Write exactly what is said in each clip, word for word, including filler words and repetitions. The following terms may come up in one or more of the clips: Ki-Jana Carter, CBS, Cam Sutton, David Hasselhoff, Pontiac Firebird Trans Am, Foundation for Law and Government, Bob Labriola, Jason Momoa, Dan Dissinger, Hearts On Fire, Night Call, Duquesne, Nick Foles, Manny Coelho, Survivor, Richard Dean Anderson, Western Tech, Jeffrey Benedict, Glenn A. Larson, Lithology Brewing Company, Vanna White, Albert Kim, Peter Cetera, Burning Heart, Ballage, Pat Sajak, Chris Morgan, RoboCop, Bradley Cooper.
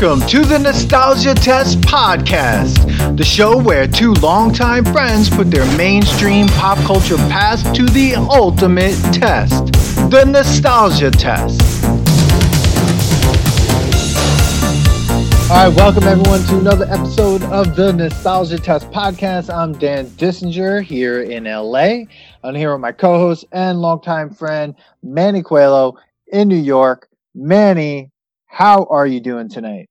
Welcome to the Nostalgia Test Podcast, the show where two longtime friends put their mainstream pop culture past to the ultimate test, the Nostalgia Test. All right, welcome everyone to another episode of the Nostalgia Test Podcast. I'm Dan Dissinger here in L A. I'm here with my co-host and longtime friend, Manny Coelho in New York. Manny, how are you doing tonight?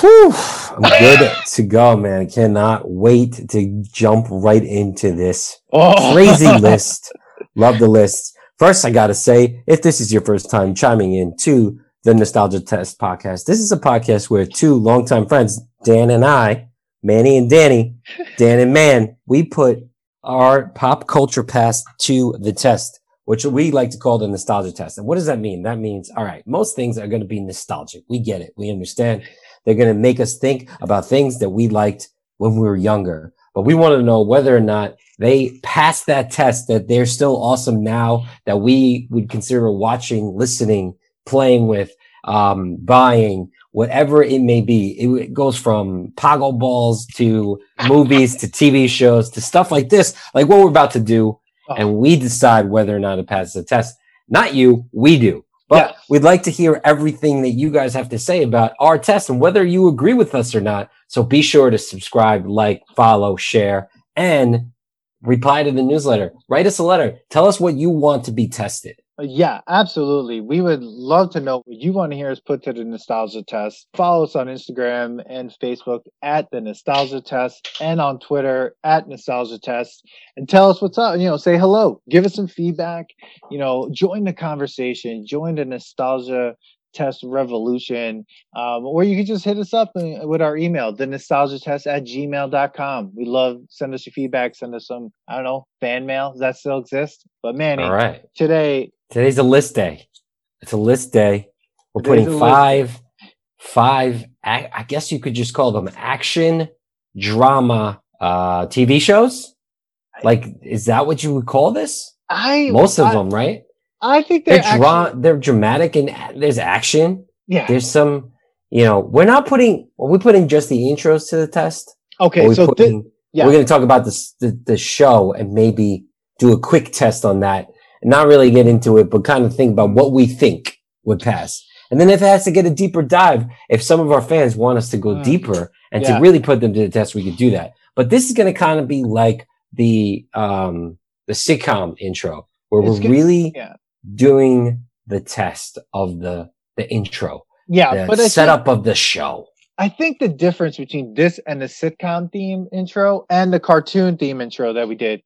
Whew, I'm good to go, man. Cannot wait to jump right into this oh. crazy list. Love the list. First, I got to say, if this is your first time chiming in to the Nostalgia Test Podcast, this is a podcast where two longtime friends, Dan and I, Manny and Danny, Dan and Man, we put our pop culture past to the test, which we like to call the nostalgia test. And what does that mean? That means, all right, most things are going to be nostalgic. We get it. We understand. They're going to make us think about things that we liked when we were younger. But we want to know whether or not they passed that test, that they're still awesome now, that we would consider watching, listening, playing with, um, buying, whatever it may be. It, it goes from Poggle balls to movies to T V shows to stuff like this, like what we're about to do. Oh. And we decide whether or not it passes the test. Not you, we do. But yeah, we'd like to hear everything that you guys have to say about our test and whether you agree with us or not. So be sure to subscribe, like, follow, share, and reply to the newsletter. Write us a letter. Tell us what you want to be tested. Yeah, absolutely. We would love to know what you want to hear us put to the Nostalgia Test. Follow us on Instagram and Facebook at the Nostalgia Test and on Twitter at Nostalgia Test, and tell us what's up. You know, say hello, give us some feedback, you know, join the conversation, join the Nostalgia Test revolution. Um, or you can just hit us up in, with our email, the nostalgia test at gmail dot com. We love, send us your feedback, send us some, I don't know, fan mail. Does that still exist? But Manny, all right, today, Today's a list day. It's a list day. We're putting five, five, I guess you could just call them action drama uh, T V shows. Like, is that what you would call this? I Most of I, them, right? I think they're they're, dra- they're dramatic and there's action. Yeah. There's some, you know, we're not putting, are we putting just the intros to the test? Okay. We so putting, th- yeah. we're going to talk about this, the, the show and maybe do a quick test on that. Not really get into it, but kind of think about what we think would pass. And then if it has to get a deeper dive, if some of our fans want us to go uh, deeper and yeah. to really put them to the test, we could do that. But this is going to kind of be like the um, the sitcom intro, where it's we're gonna, really yeah. doing the test of the, the intro, yeah, the but setup think, of the show. I think the difference between this and the sitcom theme intro and the cartoon theme intro that we did,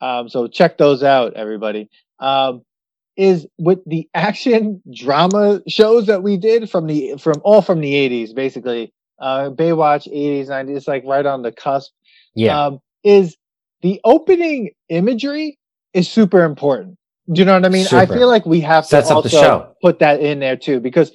um, so check those out, everybody. Um, is with the action drama shows that we did from the from all from the eighties, basically uh, Baywatch, eighties, nineties. It's like right on the cusp. Yeah, um, is the opening imagery is super important. Do you know what I mean? Super. I feel like we have Sets to also put that in there too, because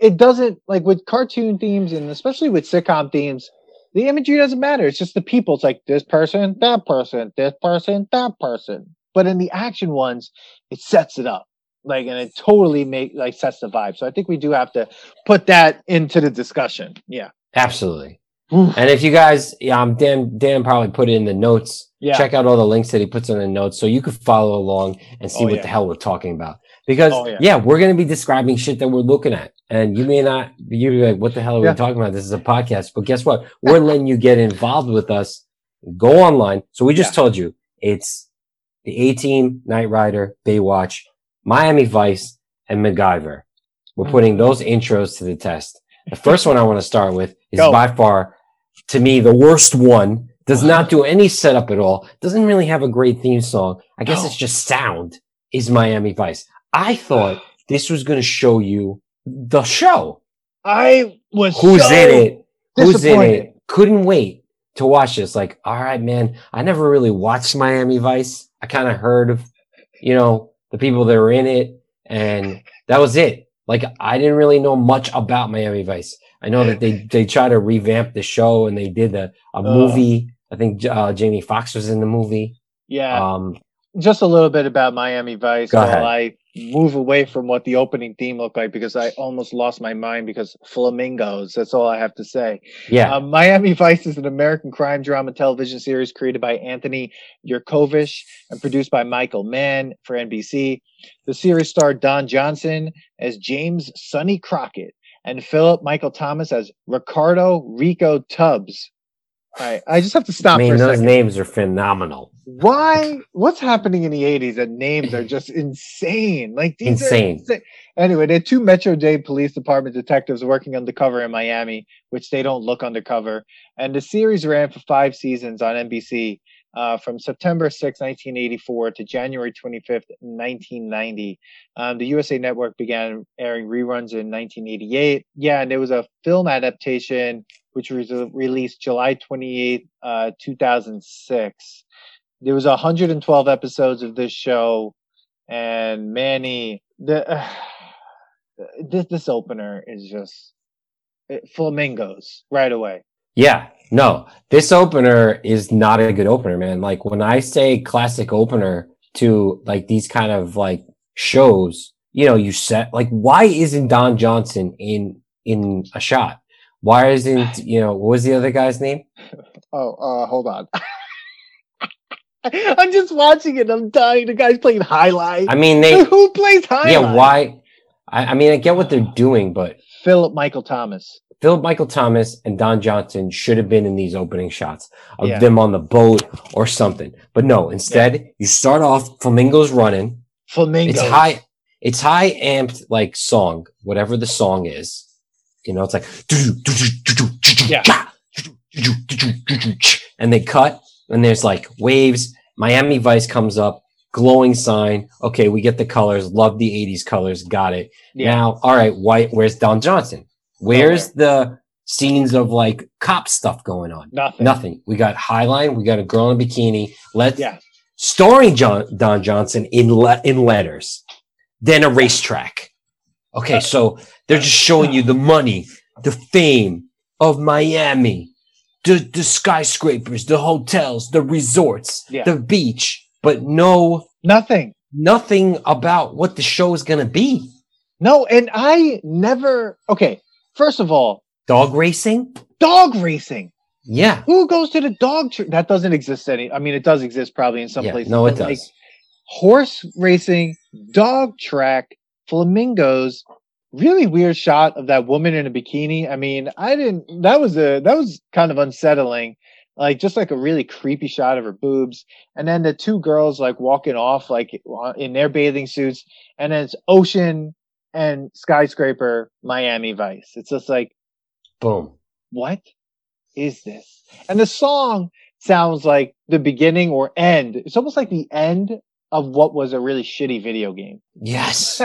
it doesn't, like with cartoon themes and especially with sitcom themes, the imagery doesn't matter. It's just the people. It's like this person, that person, this person, that person. But in the action ones, it sets it up, like, and it totally make like sets the vibe. So I think we do have to put that into the discussion. Yeah, absolutely. Oof. And if you guys, yeah, um, Dan, Dan probably put it in the notes. Yeah. Check out all the links that he puts in the notes, so you could follow along and see oh, what yeah. the hell we're talking about. Because oh, yeah. yeah, we're going to be describing shit that we're looking at, and you may not, you're like, what the hell are yeah. we talking about? This is a podcast, but guess what? We're letting you get involved with us. Go online. So we just yeah. told you it's The A-Team, Knight Rider, Baywatch, Miami Vice, and MacGyver. We're putting those intros to the test. The first one I want to start with is Go. by far, to me, the worst one. Does not do any setup at all. Doesn't really have a great theme song. I guess Go. it's just sound, is Miami Vice. I thought this was going to show you the show. I was Who's so in it? Who's in it? Couldn't wait to watch this. Like, all right, man, I never really watched Miami Vice. I kind of heard of, you know, the people that were in it, and that was it. Like, I didn't really know much about Miami Vice. I know that they, they try to revamp the show, and they did a, a movie. I think uh, Jamie Foxx was in the movie. Yeah. Um, Just a little bit about Miami Vice. Go ahead. I move away from what the opening theme looked like, because I almost lost my mind because flamingos, that's all I have to say. Yeah. Uh, Miami Vice is an American crime drama television series created by Anthony Yerkovich and produced by Michael Mann for N B C. The series starred Don Johnson as James Sonny Crockett and Philip Michael Thomas as Ricardo Rico Tubbs. All right, I just have to stop. I mean, for a those second. Names are phenomenal. Why? What's happening in the eighties that names are just insane? Like these insane. Are insane. Anyway, there are two Metro Dade Police Department detectives working undercover in Miami, which they don't look undercover. And the series ran for five seasons on N B C uh, from September sixth, nineteen eighty-four to January twenty-fifth, nineteen ninety. Um, the U S A Network began airing reruns in nineteen eighty-eight. Yeah, and there was a film adaptation, which was released July twenty-eighth, uh, two thousand six. There was one hundred twelve episodes of this show, and Manny, the uh, this this opener is just it, flamingos right away. Yeah, no, this opener is not a good opener, man. Like when I say classic opener to like these kind of like shows, you know, you set like why isn't Don Johnson in in a shot? Why isn't, you know, what was the other guy's name? Oh, uh, hold on. I'm just watching it. I'm dying. The guy's playing highlight. I mean, they... Who plays highlight? Yeah, why? I, I mean, I get what they're doing, but... Philip Michael Thomas. Philip Michael Thomas and Don Johnson should have been in these opening shots of yeah. them on the boat or something. But no, instead, yeah. you start off flamingos running. Flamingos. It's high, it's high-amped, like, song, whatever the song is. You know, it's like, yeah. and they cut, and there's like waves. Miami Vice comes up, glowing sign. Okay, we get the colors. Love the eighties colors. Got it. Yeah. Now, all right, why, where's Don Johnson? Where's the scenes of like cop stuff going on? Nothing. Nothing. We got Highline. We got a girl in a bikini. Let's yeah. starring John, Don Johnson in le- in letters, then a racetrack. Okay, so they're just showing you the money, the fame of Miami, the, the skyscrapers, the hotels, the resorts, yeah. the beach, but no... Nothing. Nothing about what the show is going to be. No, and I never... Okay, first of all... Dog racing? Dog racing. Yeah. Who goes to the dog... Tr- that doesn't exist any... I mean, it does exist probably in some yeah, places. No, it does. Like, horse racing, dog track... Flamingos, really weird shot of that woman in a bikini. I mean, I didn't, that was a, that was kind of unsettling. Like just like a really creepy shot of her boobs. And then the two girls like walking off, like in their bathing suits. And then it's ocean and skyscraper, Miami Vice. It's just like, boom. What is this? And the song sounds like the beginning or end. It's almost like the end of what was a really shitty video game. Yes.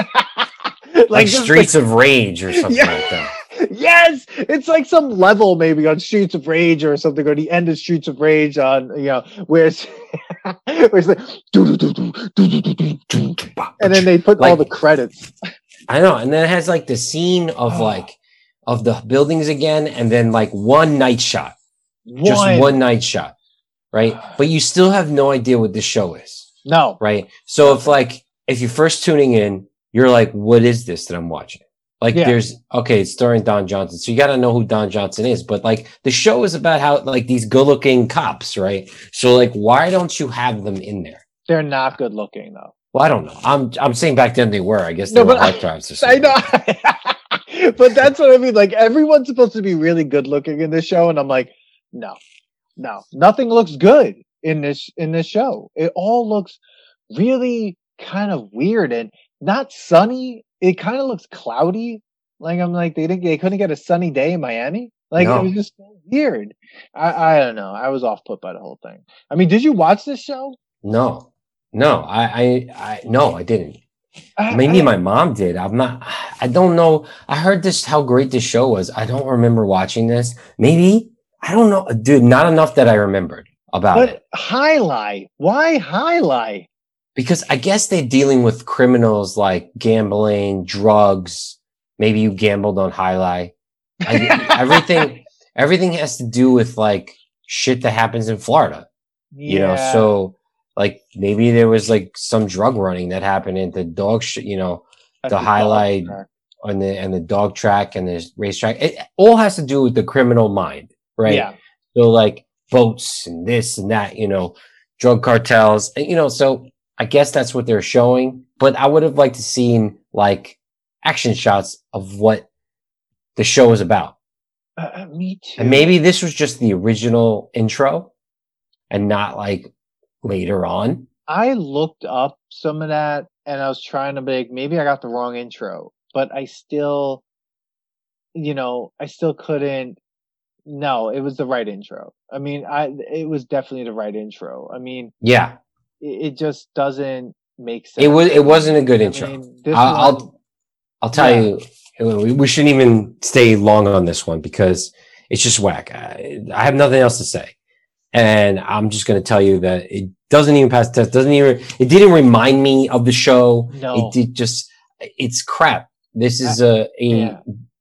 like, like Streets like, of Rage or something yeah, like that. Yes. It's like some level maybe on Streets of Rage or something, or the end of Streets of Rage on, you know, where's where's the and then they put like, all the credits. I know. And then it has like the scene of like of the buildings again, and then like one night shot. One. Just one night shot. Right? But you still have no idea what the show is. No. Right. So if like, if you're first tuning in, you're like, what is this that I'm watching? Like yeah. there's, okay, it's starring Don Johnson. So you got to know who Don Johnson is, but like the show is about how like these good looking cops, right? So like, why don't you have them in there? They're not good looking though. Well, I don't know. I'm, I'm saying back then they were, I guess they no, were hard drives or something. I know. But that's what I mean. Like everyone's supposed to be really good looking in this show. And I'm like, no, no, nothing looks good. In this in this show, it all looks really kind of weird and not sunny. It kind of looks cloudy. Like I'm like they didn't they couldn't get a sunny day in Miami. Like no. It was just so weird. I, I don't know. I was off put by the whole thing. I mean, did you watch this show? No, no, I I, I no, I didn't. I, Maybe I, my mom did. I'm not. I don't know. I heard this how great this show was. I don't remember watching this. Maybe I don't know, dude. Not enough that I remembered. About but it. Highlight. Why highlight? Because I guess they're dealing with criminals like gambling, drugs. Maybe you gambled on highlight. everything, everything has to do with like shit that happens in Florida. Yeah. You know, so like maybe there was like some drug running that happened at the dog, sh- you know, the highlight on the and the dog track and the racetrack. It all has to do with the criminal mind, right? Yeah. So like boats and this and that, you know, drug cartels, you know. So I guess that's what they're showing. But I would have liked to seen like action shots of what the show is about. Uh, me too. And maybe this was just the original intro and not like later on. I looked up some of that and I was trying to be like, maybe I got the wrong intro, but I still, you know, I still couldn't. No, it was the right intro. I mean, I it was definitely the right intro. I mean, yeah, it, it just doesn't make sense. It was it wasn't a good intro. I mean, this I'll, one, I'll I'll tell yeah. you. We shouldn't even stay long on this one because it's just whack. I, I have nothing else to say. And I'm just going to tell you that it doesn't even pass the test. Doesn't even, it didn't remind me of the show. No. It did just, it's crap. This is a, a yeah.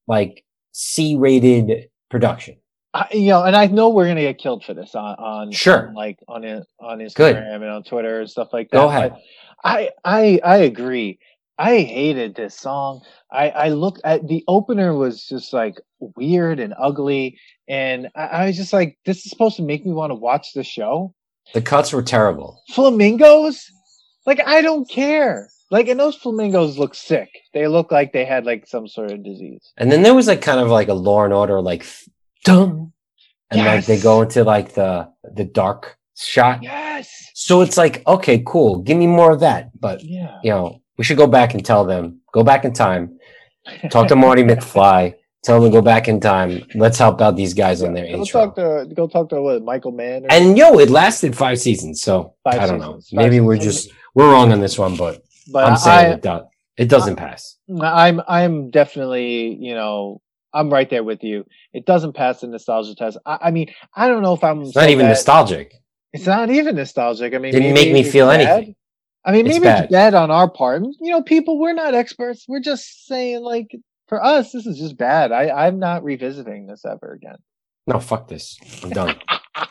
like C-rated production. I, you know, and I know we're going to get killed for this on, on sure. on like on, on Instagram Good. and on Twitter and stuff like that. Go ahead. I, I, I agree. I hated this song. I, I looked at the opener was just like weird and ugly. And I, I was just like, this is supposed to make me want to watch the show. The cuts were terrible. Flamingos? Like, I don't care. Like, and those flamingos look sick. They look like they had like some sort of disease. And then there was like kind of like a Law and Order, like, dum. And yes. like they go into like the, the dark shot. Yes. So it's like, okay, cool. Give me more of that. But, yeah. you know. We should go back and tell them, go back in time, talk to Marty McFly, tell them to go back in time. Let's help out these guys on their go intro. Talk to, go talk to what, Michael Mann? Or and yo, it lasted five seasons. So five I don't seasons, know. Maybe seasons. we're just, we're wrong on this one, but, but I'm saying I, it, does, it doesn't I, pass. I'm, I'm definitely, you know, I'm right there with you. It doesn't pass the nostalgia test. I, I mean, I don't know if I'm it's so not even bad. nostalgic. It's not even nostalgic. I mean, didn't maybe, make me feel bad. anything. I mean, maybe it's bad. it's bad on our part. You know, people, we're not experts. We're just saying, like, for us, this is just bad. I, I'm not revisiting this ever again. No, fuck this. I'm done.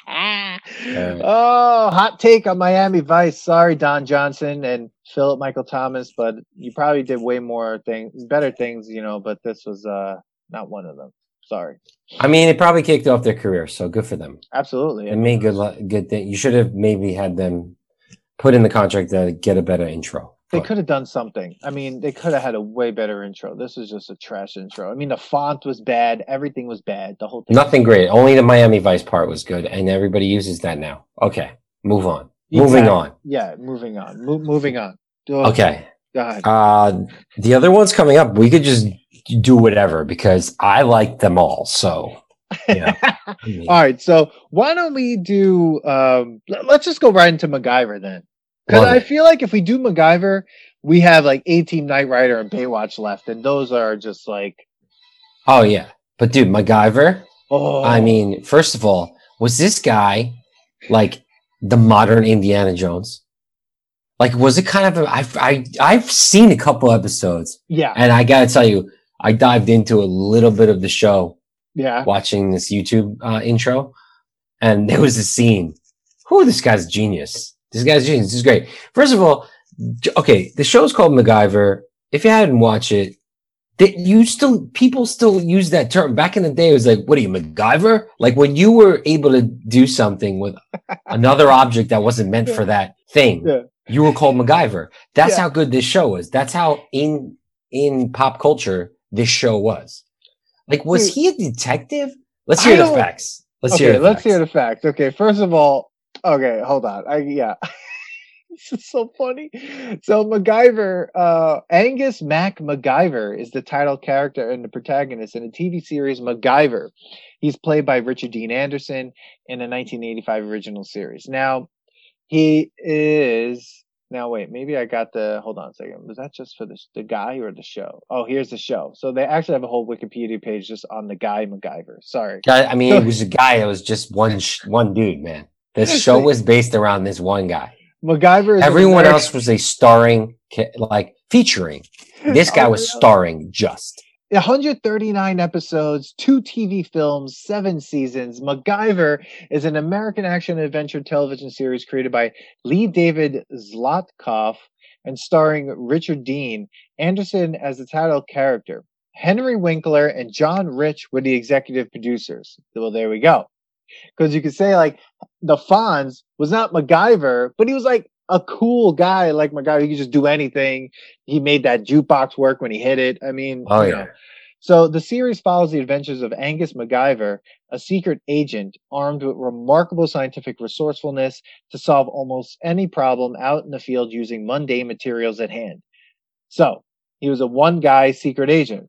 uh, oh, hot take on Miami Vice. Sorry, Don Johnson and Philip Michael Thomas, but you probably did way more things, better things, you know, but this was uh, not one of them. Sorry. I mean, it probably kicked off their career, so good for them. Absolutely. It made good, good thing. You should have maybe had them put in the contract to get a better intro. They but. could have done something. I mean, they could have had a way better intro. This is just a trash intro. I mean, the font was bad. Everything was bad. The whole thing. Nothing great. Only the Miami Vice part was good, and everybody uses that now. Okay, move on. Exactly. Moving on. Yeah, moving on. Mo- moving on. Do okay. Go ahead. Uh, the other ones coming up, we could just do whatever because I like them all. So. Yeah. I mean. All right. So why don't we do? Um, let's just go right into MacGyver then. Because I feel like if we do MacGyver, we have like A-Team, Knight Rider, and Baywatch left, and those are just like, oh yeah. But dude, MacGyver. Oh. I mean, first of all, was this guy like the modern Indiana Jones? Like, was it kind of? A, I I I've seen a couple episodes. Yeah. And I gotta tell you, I dived into a little bit of the show. Yeah. Watching this YouTube uh, intro, and there was a scene. Who this guy's genius. This guy's genius. This is great. First of all, okay, the show's called MacGyver. If you hadn't watched it, that you still people still use that term. Back in the day, it was like, "What are you, MacGyver?" Like when you were able to do something with another object that wasn't meant yeah. for that thing, yeah. you were called MacGyver. That's yeah. how good this show was. That's how in in pop culture this show was. Like, was Dude, he a detective? Let's hear the facts. Let's okay, hear. The let's facts. hear the facts. Okay, first of all. Okay, hold on. I yeah, this is so funny. So MacGyver, uh, Angus Mac MacGyver is the title character and the protagonist in the T V series MacGyver. He's played by Richard Dean Anderson in the nineteen eighty-five original series. Now he is. Now wait, maybe I got the. Hold on a second. Was that just for the the guy or the show? Oh, here's the show. So they actually have a whole Wikipedia page just on the guy MacGyver. Sorry. I, I mean, so, it was a guy. It was just one one dude, man. The show was based around this one guy. MacGyver. Is Everyone else was a starring, like featuring. This guy was starring just. one hundred thirty-nine episodes, two T V films, seven seasons. MacGyver is an American action adventure television series created by Lee David Zlotoff and starring Richard Dean Anderson as the title character. Henry Winkler and John Rich were the executive producers. Well, there we go. Because you could say, like, the Fonz was not MacGyver, but he was like a cool guy like MacGyver. He could just do anything. He made that jukebox work when he hit it. I mean, oh, yeah. Know. So the series follows the adventures of Angus MacGyver, a secret agent armed with remarkable scientific resourcefulness to solve almost any problem out in the field using mundane materials at hand. So he was a one-guy secret agent.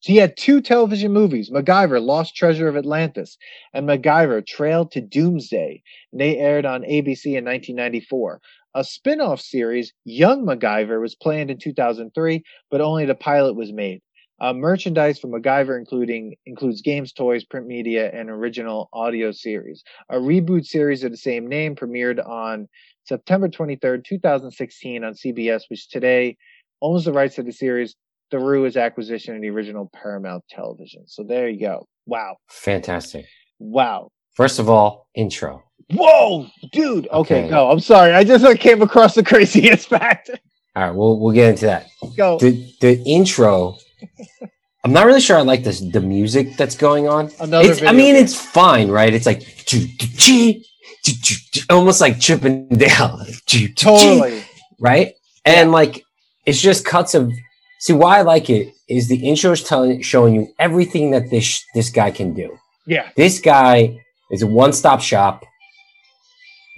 So he had two television movies, MacGyver, Lost Treasure of Atlantis, and MacGyver, Trail to Doomsday. And they aired on A B C in nineteen ninety-four. A spin-off series, Young MacGyver, was planned in two thousand three, but only the pilot was made. Uh, merchandise for MacGyver including includes games, toys, print media, and original audio series. A reboot series of the same name premiered on September twenty-third, two thousand sixteen on C B S, which today owns the rights to the series through his acquisition in the original Paramount Television. So there you go. Wow. Fantastic. Wow. First of all, intro. Whoa, dude. Okay, okay. Go. I'm sorry. I just came across the craziest fact. All right, we'll we'll get into that. Go. The the intro. I'm not really sure I like this the music that's going on. Another it's, video I mean, game. It's fine, right? It's like almost like Chip and Dale. Totally. Right? And yeah. like it's just cuts of See, why I like it is the intro is telling, showing you everything that this sh- this guy can do. Yeah. This guy is a one-stop shop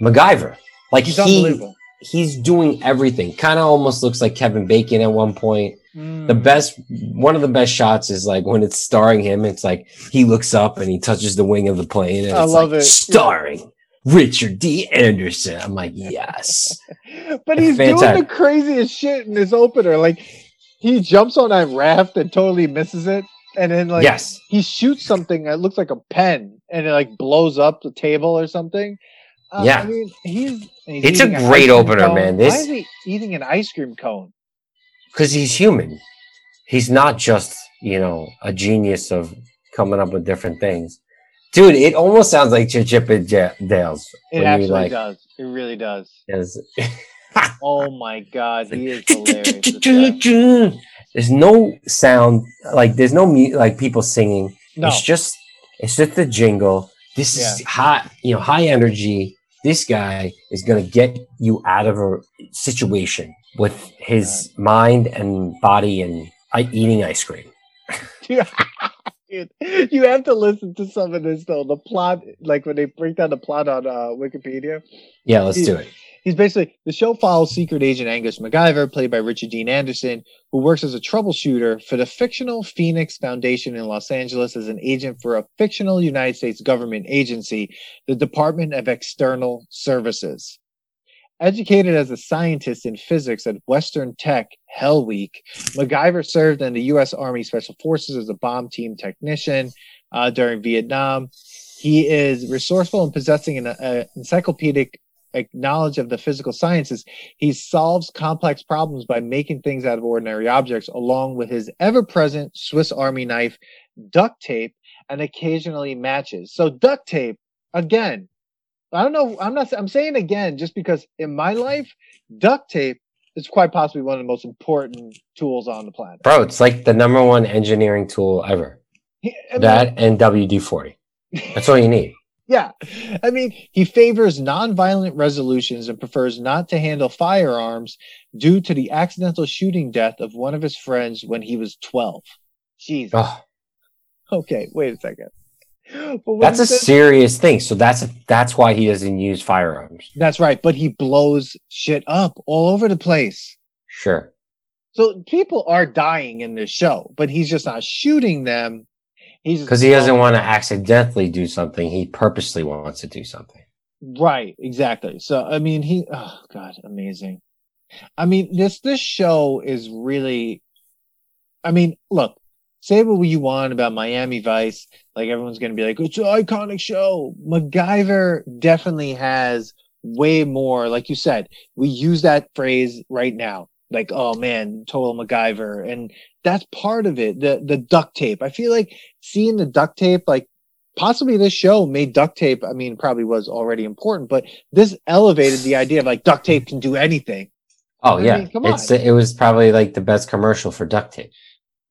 MacGyver. Like, he's he, unbelievable. He's doing everything. Kind of almost looks like Kevin Bacon at one point. Mm. The best, one of the best shots is, like, when it's starring him, it's like he looks up and he touches the wing of the plane. And I it's love like, it. Starring. Yeah. Richard D. Anderson. I'm like, yes. But he's Fantastic. doing the craziest shit in this opener. Like, he jumps on that raft and totally misses it. And then, like, yes. he shoots something that looks like a pen and it, like, blows up the table or something. Uh, yeah. I mean, he's. he's it's a great opener, cone. man. This... Why is he eating an ice cream cone? Because he's human. He's not just, you know, a genius of coming up with different things. Dude, it almost sounds like Chip and Dale's. It absolutely like, does. It really does. Oh my God, he is hilarious. There's no sound, like there's no mu- like people singing. No. It's just it's just the jingle. This yeah. is hot, you know, high energy. This guy is gonna get you out of a situation with his God. mind and body and I- eating ice cream. Dude, you have to listen to some of this though. The plot, like when they break down the plot on uh, Wikipedia. Yeah, let's he, do it. He's basically, the show follows secret agent Angus MacGyver, played by Richard Dean Anderson, who works as a troubleshooter for the fictional Phoenix Foundation in Los Angeles as an agent for a fictional United States government agency, the Department of External Services. Educated as a scientist in physics at Western Tech Hell Week, MacGyver served in the U S Army Special Forces as a bomb team technician uh, during Vietnam. He is resourceful and possessing an uh, encyclopedic knowledge of the physical sciences. He solves complex problems by making things out of ordinary objects, along with his ever-present Swiss Army knife, duct tape, and occasionally matches. So duct tape, again, I don't know, I'm not, I'm saying again, just because in my life, duct tape is quite possibly one of the most important tools on the planet. Bro, it's like the number one engineering tool ever. Yeah, I mean, that and W D forty. That's all you need. Yeah. I mean, he favors nonviolent resolutions and prefers not to handle firearms due to the accidental shooting death of one of his friends when he was twelve. Jesus. Oh. Okay, wait a second. But that's a says, serious thing. So that's that's why he doesn't use firearms. That's right. But he blows shit up all over the place. Sure. So people are dying in this show, but he's just not shooting them. Because he doesn't want to accidentally do something. He purposely wants to do something. Right, exactly. So, I mean, he... Oh, God, amazing. I mean, this this show is really... I mean, look, say what you want about Miami Vice. Like, everyone's going to be like, it's an iconic show. MacGyver definitely has way more, like you said, we use that phrase right now. like, oh man, total MacGyver. And that's part of it. The, the duct tape. I feel like seeing the duct tape, like possibly this show made duct tape. I mean, probably was already important, but this elevated the idea of like duct tape can do anything. Oh, you know yeah. I mean? Come it's, on. It was probably like the best commercial for duct tape.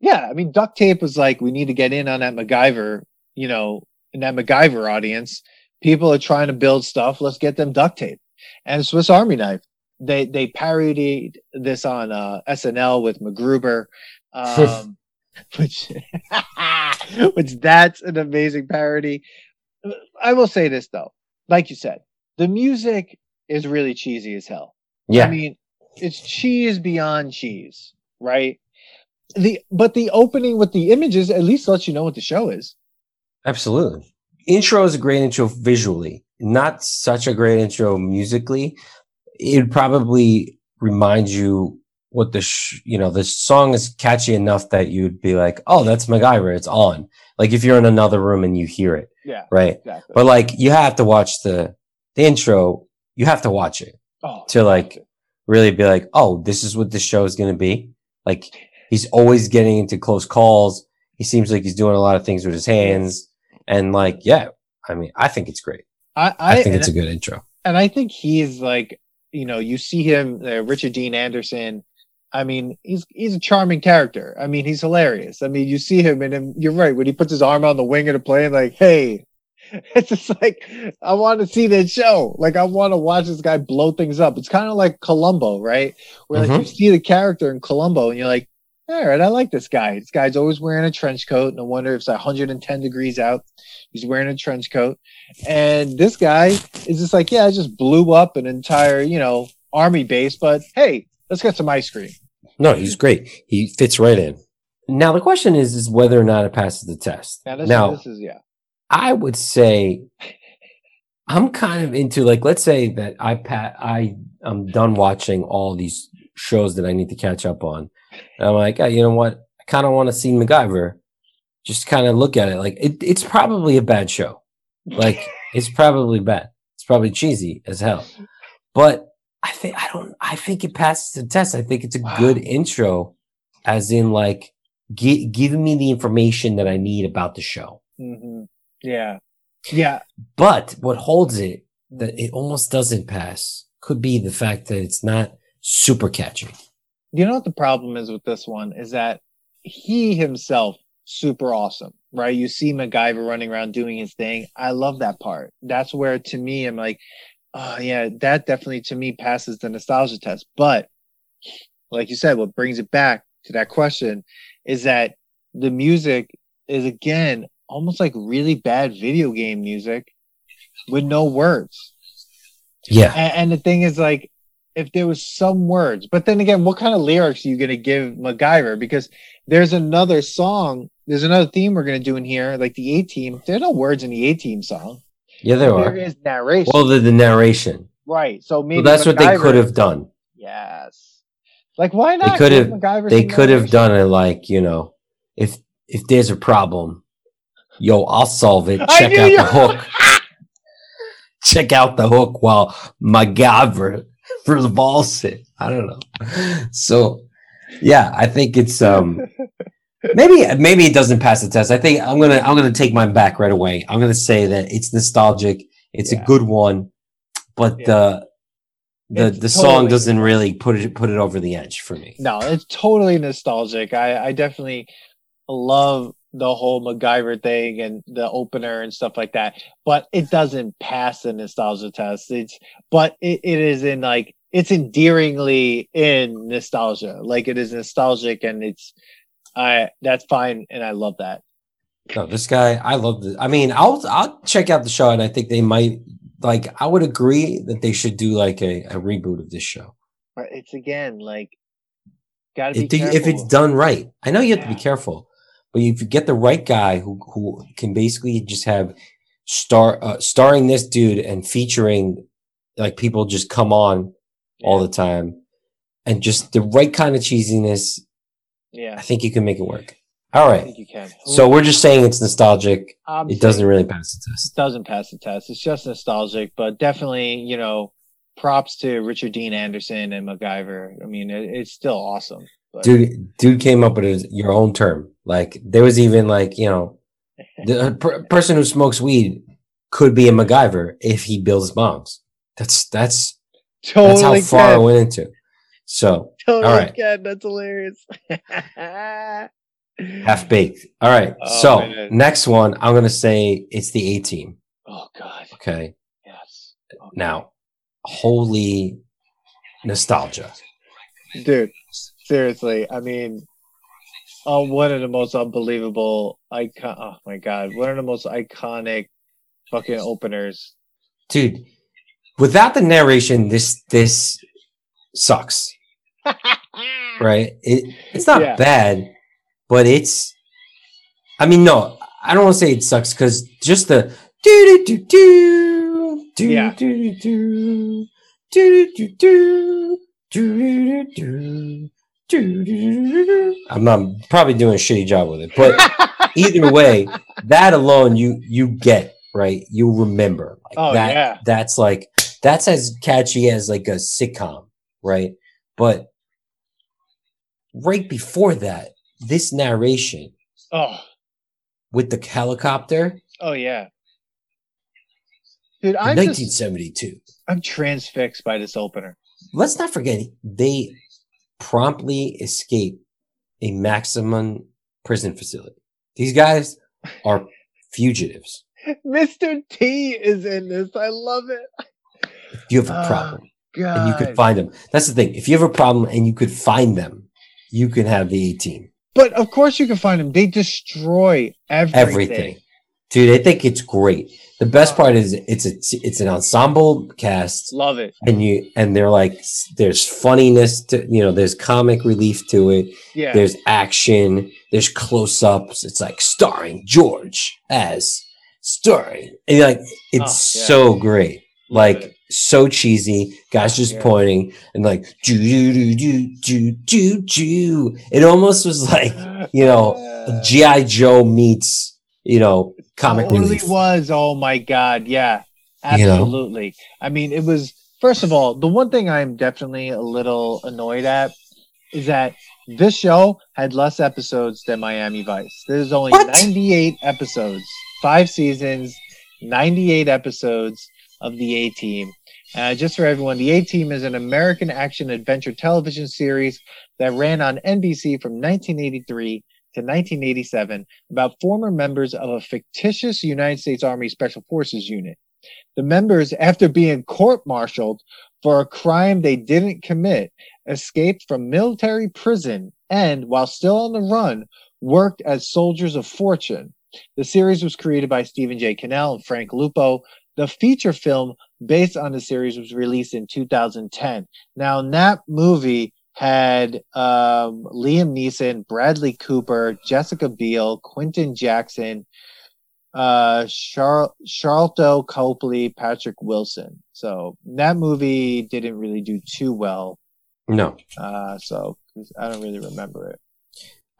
Yeah. I mean, duct tape was like, we need to get in on that MacGyver, you know, in that MacGyver audience. People are trying to build stuff. Let's get them duct tape. And Swiss Army Knife. They they parodied this on uh, S N L with MacGruber, um, which which that's an amazing parody. I will say this though, like you said, the music is really cheesy as hell. Yeah, I mean it's cheese beyond cheese, right? The but the opening with the images at least lets you know what the show is. Absolutely, intro is a great intro visually, not such a great intro musically. It probably reminds you what the, sh- you know, the song is catchy enough that you'd be like, oh, that's MacGyver. It's on. Like if you're in another room and you hear it. Yeah. Right. Exactly. But like you have to watch the, the intro. You have to watch it oh, to like it. really be like, oh, this is what this show is going to be. Like he's always getting into close calls. He seems like he's doing a lot of things with his hands. And like, yeah, I mean, I think it's great. I, I, I think it's a good intro. And I think he's like, you know, you see him, uh, Richard Dean Anderson. I mean, he's he's a charming character. I mean, he's hilarious. I mean, you see him and him, you're right. When he puts his arm on the wing of the plane, like, hey, it's just like, I want to see that show. Like, I want to watch this guy blow things up. It's kind of like Columbo, right? Where like, mm-hmm. you see the character in Columbo and you're like, all right, I like this guy. This guy's always wearing a trench coat. No wonder it's one hundred ten degrees out. He's wearing a trench coat. And this guy is just like, yeah, I just blew up an entire, you know, army base. But hey, let's get some ice cream. No, he's great. He fits right in. Now, the question is, is whether or not it passes the test. Now, this, now, this is, yeah. I would say I'm kind of into, like, let's say that I pa- I, I'm done watching all these shows that I need to catch up on. And I'm like, oh, you know what? I kind of want to see MacGyver. Just kind of look at it. Like, it, it's probably a bad show. Like, it's probably bad. It's probably cheesy as hell. But I think I don't. I think it passes the test. I think it's a wow. good intro, as in like, gi- giving me the information that I need about the show. Mm-hmm. Yeah, yeah. But what holds it that it almost doesn't pass could be the fact that it's not super catchy. You know what the problem is with this one is that he himself super awesome, right? You see MacGyver running around doing his thing. I love that part. That's where to me I'm like, oh yeah, that definitely to me passes the nostalgia test. But like you said, what brings it back to that question is that the music is again almost like really bad video game music with no words. Yeah. And, and the thing is like, if there was some words, but then again, what kind of lyrics are you going to give MacGyver? Because there's another song, there's another theme we're going to do in here, like the A-Team. There are no words in the A-Team song. Yeah, there are. There is narration. Well, the, the narration. Right. So maybe well, that's MacGyver, what they could have done. Yes. Like, why not? They could have. They could have done it. Like, you know, if if there's a problem, yo, I'll solve it. Check out the hook. Check out the hook while MacGyver. For the ball sit, I don't know. So, yeah, I think it's um maybe maybe it doesn't pass the test. I think I'm gonna I'm gonna take mine back right away. I'm gonna say that it's nostalgic. It's yeah. a good one, but yeah. uh, the the the totally song doesn't really put it put it over the edge for me. No, it's totally nostalgic. I I definitely love the whole MacGyver thing and the opener and stuff like that, but it doesn't pass the nostalgia test. It's but it, it is in like it's endearingly in nostalgia, like it is nostalgic, and it's I that's fine, and I love that. No, this guy, I love this. I mean, I'll I'll check out the show, and I think they might like. I would agree that they should do like a, a reboot of this show. But it's again like gotta be if, if it's done right. I know you have yeah. to be careful. But if you get the right guy who, who can basically just have star uh, starring this dude and featuring like people just come on yeah. all the time and just the right kind of cheesiness. Yeah, I think you can make it work. All right. I think you can. So we're just saying it's nostalgic. Obviously, it doesn't really pass the test. It doesn't pass the test. It's just nostalgic, but definitely, you know, props to Richard Dean Anderson and MacGyver. I mean, it, it's still awesome. But. Dude, dude came up with his, your own term. Like, there was even like, you know, the per- person who smokes weed could be a MacGyver if he builds bombs. That's that's totally that's how can. far I went into. So totally all right. Can. That's hilarious. Half baked. All right. Oh, so man. Next one, I'm gonna say it's the A-Team. Oh God. Okay. Yes. Okay. Now, holy nostalgia, dude. Seriously, I mean, oh, one of the most unbelievable icon. Oh my God, one of the most iconic fucking openers, dude. Without the narration, this this sucks, right? It it's not yeah. bad, but it's. I mean, no, I don't want to say it sucks because just the do do do do do do do do do do do do. I'm not I'm probably doing a shitty job with it, but either way, that alone you you get right. You remember, like, oh that, yeah. That's like that's as catchy as like a sitcom, right? But right before that, this narration, oh, with the helicopter, oh yeah, dude. I'm nineteen seventy-two. Just, I'm transfixed by this opener. Let's not forget they. Promptly escape a maximum prison facility. These guys are fugitives. Mister T is in this. I love it. If you have a problem oh, and you could find them. That's the thing. If you have a problem and you could find them, you can have the A-Team. But of course you can find them. They destroy everything. Everything. Dude, I think it's great. The best part is it's a it's an ensemble cast. Love it. And you and they're like there's funniness to, you know, there's comic relief to it. Yeah. There's action, there's close-ups. It's like starring George as starring. And like it's oh, yeah. so great. Like so cheesy. Guys just yeah. pointing and like do do do do do do. It almost was like, you know, yeah. G I. Joe meets, you know, comic relief. It really relief. was. Oh my God. Yeah, absolutely. You know? I mean, it was, first of all, the one thing I'm definitely a little annoyed at is that this show had less episodes than Miami Vice. There's only what? ninety-eight episodes, five seasons, ninety-eight episodes of the A-Team. Uh, just for everyone, the A-Team is an American action adventure television series that ran on N B C from nineteen eighty-three to nineteen eighty-seven, about former members of a fictitious United States Army Special Forces unit. The members, after being court-martialed for a crime they didn't commit, escaped from military prison and, while still on the run, worked as soldiers of fortune. The series was created by Stephen J Cannell and Frank Lupo. The feature film based on the series was released in two thousand ten. Now, in that movie had um, Liam Neeson, Bradley Cooper, Jessica Biel, Quentin Jackson, uh, Char- Charlton Copley, Patrick Wilson. So that movie didn't really do too well. No. Uh, so I don't really remember it.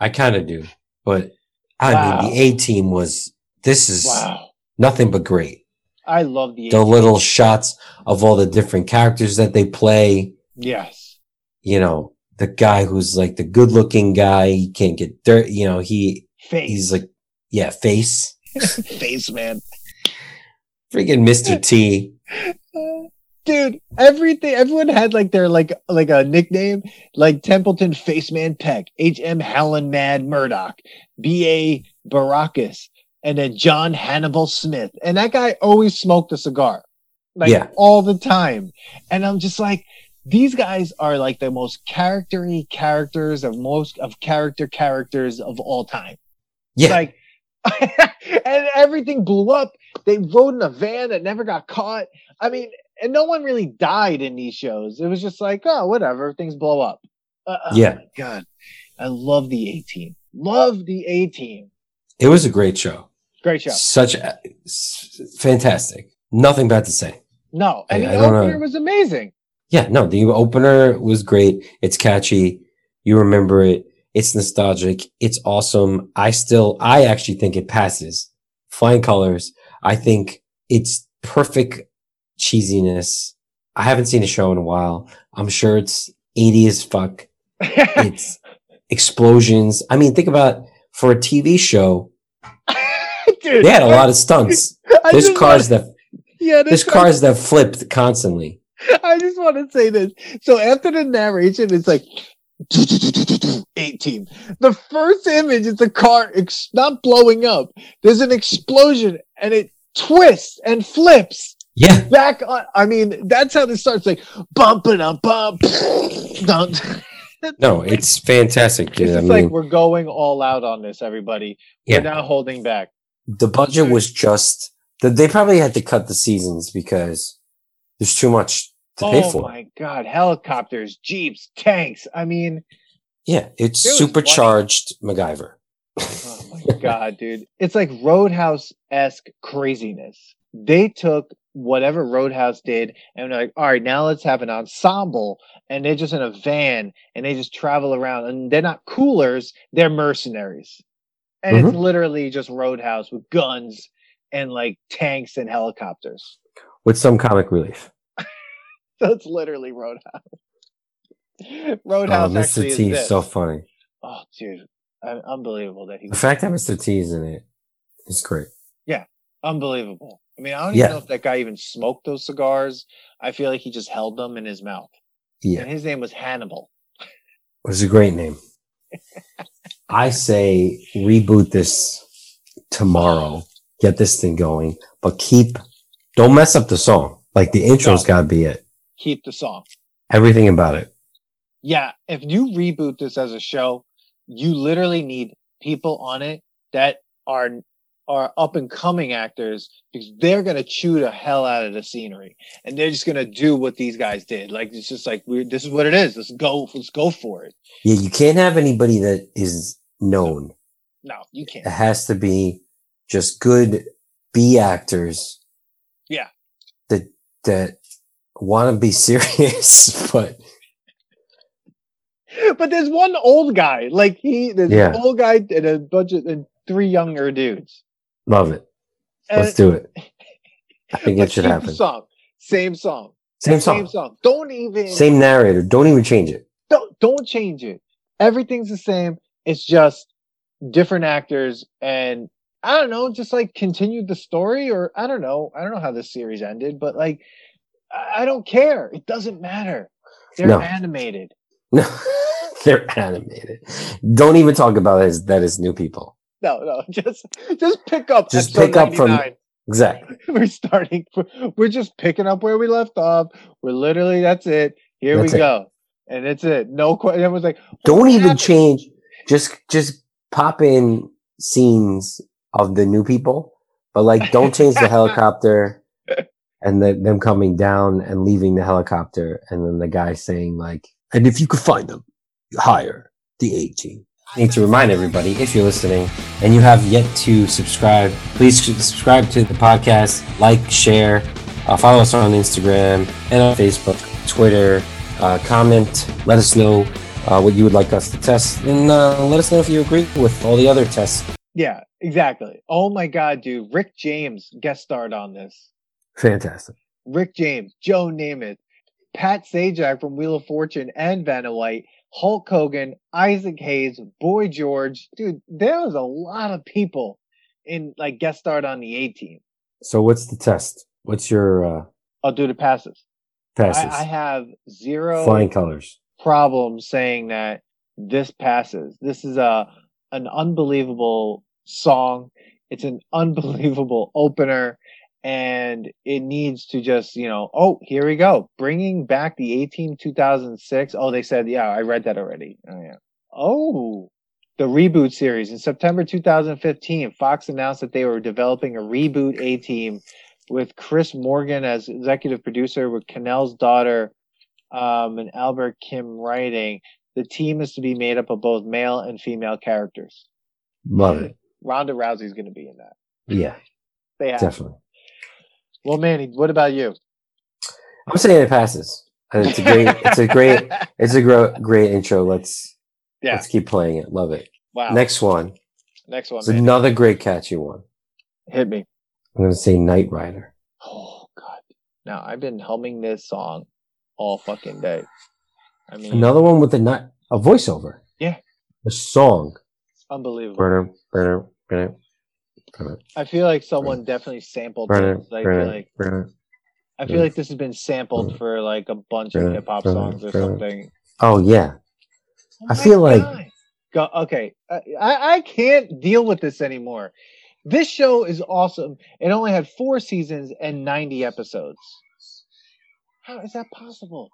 I kind of do. But I wow. mean, the A-Team was, this is wow. nothing but great. I love the A-Team. The little shots of all the different characters that they play. Yes. You know, the guy who's like the good looking guy, he can't get dirt, you know, he face. he's like, yeah, face. Face man. Freaking Mister T. Dude, everything everyone had like their like like a nickname, like Templeton Face Man Peck, H M Helen Mad Murdock, B A Baracus, and then John Hannibal Smith. And that guy always smoked a cigar. Like yeah. all the time. And I'm just like, these guys are like the most character-y characters of most of character characters of all time. Yeah. Like, and everything blew up. They rode in a van that never got caught. I mean, and no one really died in these shows. It was just like, oh, whatever. Things blow up. Uh, yeah. Oh my God. I love the A-Team. Love the A-Team. It was a great show. Great show. Such a, fantastic. Nothing bad to say. No. I, I mean, the opener was amazing. Yeah, no, the opener was great. It's catchy. You remember it. It's nostalgic. It's awesome. I still, I actually think it passes flying colors. I think it's perfect cheesiness. I haven't seen a show in a while. I'm sure it's eighty as fuck. It's explosions. I mean, think about for a T V show. Dude, they had a lot of stunts. I There's cars wanna, that yeah, there's cars that flipped constantly. I just want to say this. So after the narration, it's like eighteen. The first image is the car ex- not blowing up. There's an explosion and it twists and flips. Yeah. Back on. I mean, that's how this starts. Like bumping up, bump. No, it's fantastic. It's I mean, like we're going all out on this, everybody. Yeah. We're not holding back. The budget was just that they probably had to cut the seasons because there's too much to oh pay for. Oh my god, helicopters, jeeps, tanks. I mean, yeah, it's supercharged one- MacGyver. Oh my god, dude. It's like Roadhouse-esque craziness. They took whatever Roadhouse did and they're like, all right, now let's have an ensemble, and they're just in a van and they just travel around, and they're not coolers, they're mercenaries. And mm-hmm. It's literally just Roadhouse with guns and like tanks and helicopters. With some comic relief. So it's literally Roadhouse. Roadhouse. Oh, Mister T is exists. So funny. Oh, dude. I'm, unbelievable that he. The fact that Mister T is in it is great. Yeah. Unbelievable. I mean, I don't even yeah. know if that guy even smoked those cigars. I feel like he just held them in his mouth. Yeah. And his name was Hannibal. It was a great name. I say reboot this tomorrow. Get this thing going, but keep don't mess up the song. Like the intro's no. got to be it. Keep the song. Everything about it. Yeah, if you reboot this as a show, you literally need people on it that are are up and coming actors, because they're gonna chew the hell out of the scenery, and they're just gonna do what these guys did. Like it's just like we this is what it is. Let's go. Let's go for it. Yeah, you can't have anybody that is known. No, you can't. It has to be just good B actors. Yeah. That that want to be serious, but but there's one old guy. Like he there's yeah. an old guy and a budget and three younger dudes. Love it. Let's and, do it. I think it should happen. Song. Same song. Same song. Same song. Don't even Same narrator. Don't even change it. Don't don't change it. Everything's the same. It's just different actors, and I don't know, just like continued the story, or I don't know. I don't know how this series ended, but like, I don't care. It doesn't matter. They're no. animated. No, they're animated. Don't even talk about it as that is new people. No, no, just just pick up. Just pick up from exactly. We're starting. We're just picking up where we left off. We're literally that's it. Here that's we it. go, and it's it. No question. Everyone's like, don't even happened? change. Just just pop in scenes of the new people, but like don't change the helicopter and the, them coming down and leaving the helicopter, and then the guy saying like, and if you could find them, hire the A-Team. I need to remind everybody, if you're listening and you have yet to subscribe, please subscribe to the podcast, like, share, uh, follow us on Instagram and on Facebook, Twitter, uh, comment, let us know uh, what you would like us to test, and uh, let us know if you agree with all the other tests. Yeah, exactly. Oh my God, dude. Rick James guest starred on this. Fantastic. Rick James, Joe Namath, Pat Sajak from Wheel of Fortune and Vanna White, Hulk Hogan, Isaac Hayes, Boy George. Dude, there was a lot of people in like guest starred on the A-Team. So what's the test? What's your... Uh... I'll do the passes. Passes. I, I have zero... Flying colors. Problem saying that this passes. This is a an unbelievable... song. It's an unbelievable opener, and it needs to just, you know, oh, here we go. Bringing back the A-Team two thousand six. Oh, they said, yeah, I read that already. Oh, yeah. Oh, the reboot series. In September two thousand fifteen, Fox announced that they were developing a reboot A-Team with Chris Morgan as executive producer, with Cannell's daughter um, and Albert Kim writing. The team is to be made up of both male and female characters. Love it. Ronda Rousey's going to be in that. Yeah, they have definitely. Well, Manny, what about you? I'm saying it passes. It's a great, it's a great, it's a gro- great intro. Let's yeah. let's keep playing it. Love it. Wow. Next one. Next one. It's Manny. Another great catchy one. Hit me. I'm going to say Knight Rider. Oh God, Now I've been humming this song all fucking day. I mean, another one with a not a voiceover. Yeah, a song. Unbelievable. Burner, burner, burner, burner. I feel like someone burner. definitely sampled burner, this. I burner, feel like burner, I feel burner. like this has been sampled burner, for like a bunch burner, of hip hop songs burner, or something. Oh yeah, oh I feel God. like. Go, okay, I, I can't deal with this anymore. This show is awesome. It only had four seasons and ninety episodes. How is that possible?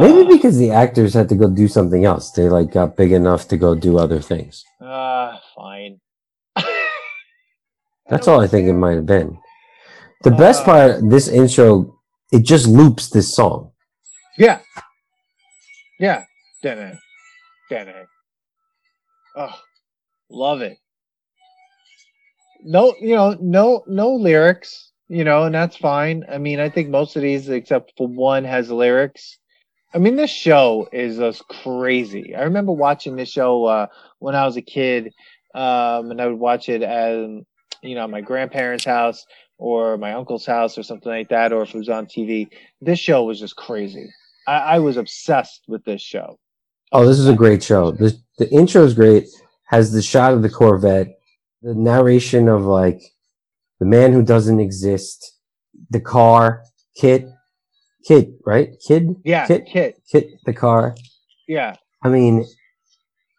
Maybe because the actors had to go do something else. They like got big enough to go do other things. Ah, uh, fine. That's all I think it might have been. The uh, best part, this intro, it just loops this song. Yeah. Yeah. Dana. Dana. Oh, love it. No, you know, no, no lyrics, you know, and that's fine. I mean, I think most of these, except for one, has lyrics. I mean, this show is just crazy. I remember watching this show uh, when I was a kid, um, and I would watch it at, you know, my grandparents' house or my uncle's house or something like that, or if it was on T V. This show was just crazy. I, I was obsessed with this show. Oh, this is a great show. This, the intro is great. Has the shot of the Corvette. The narration of, like, the man who doesn't exist, the car, Kit, Kit, right? Kid? Yeah, Kit, Kit, Kit, the car. Yeah. I mean,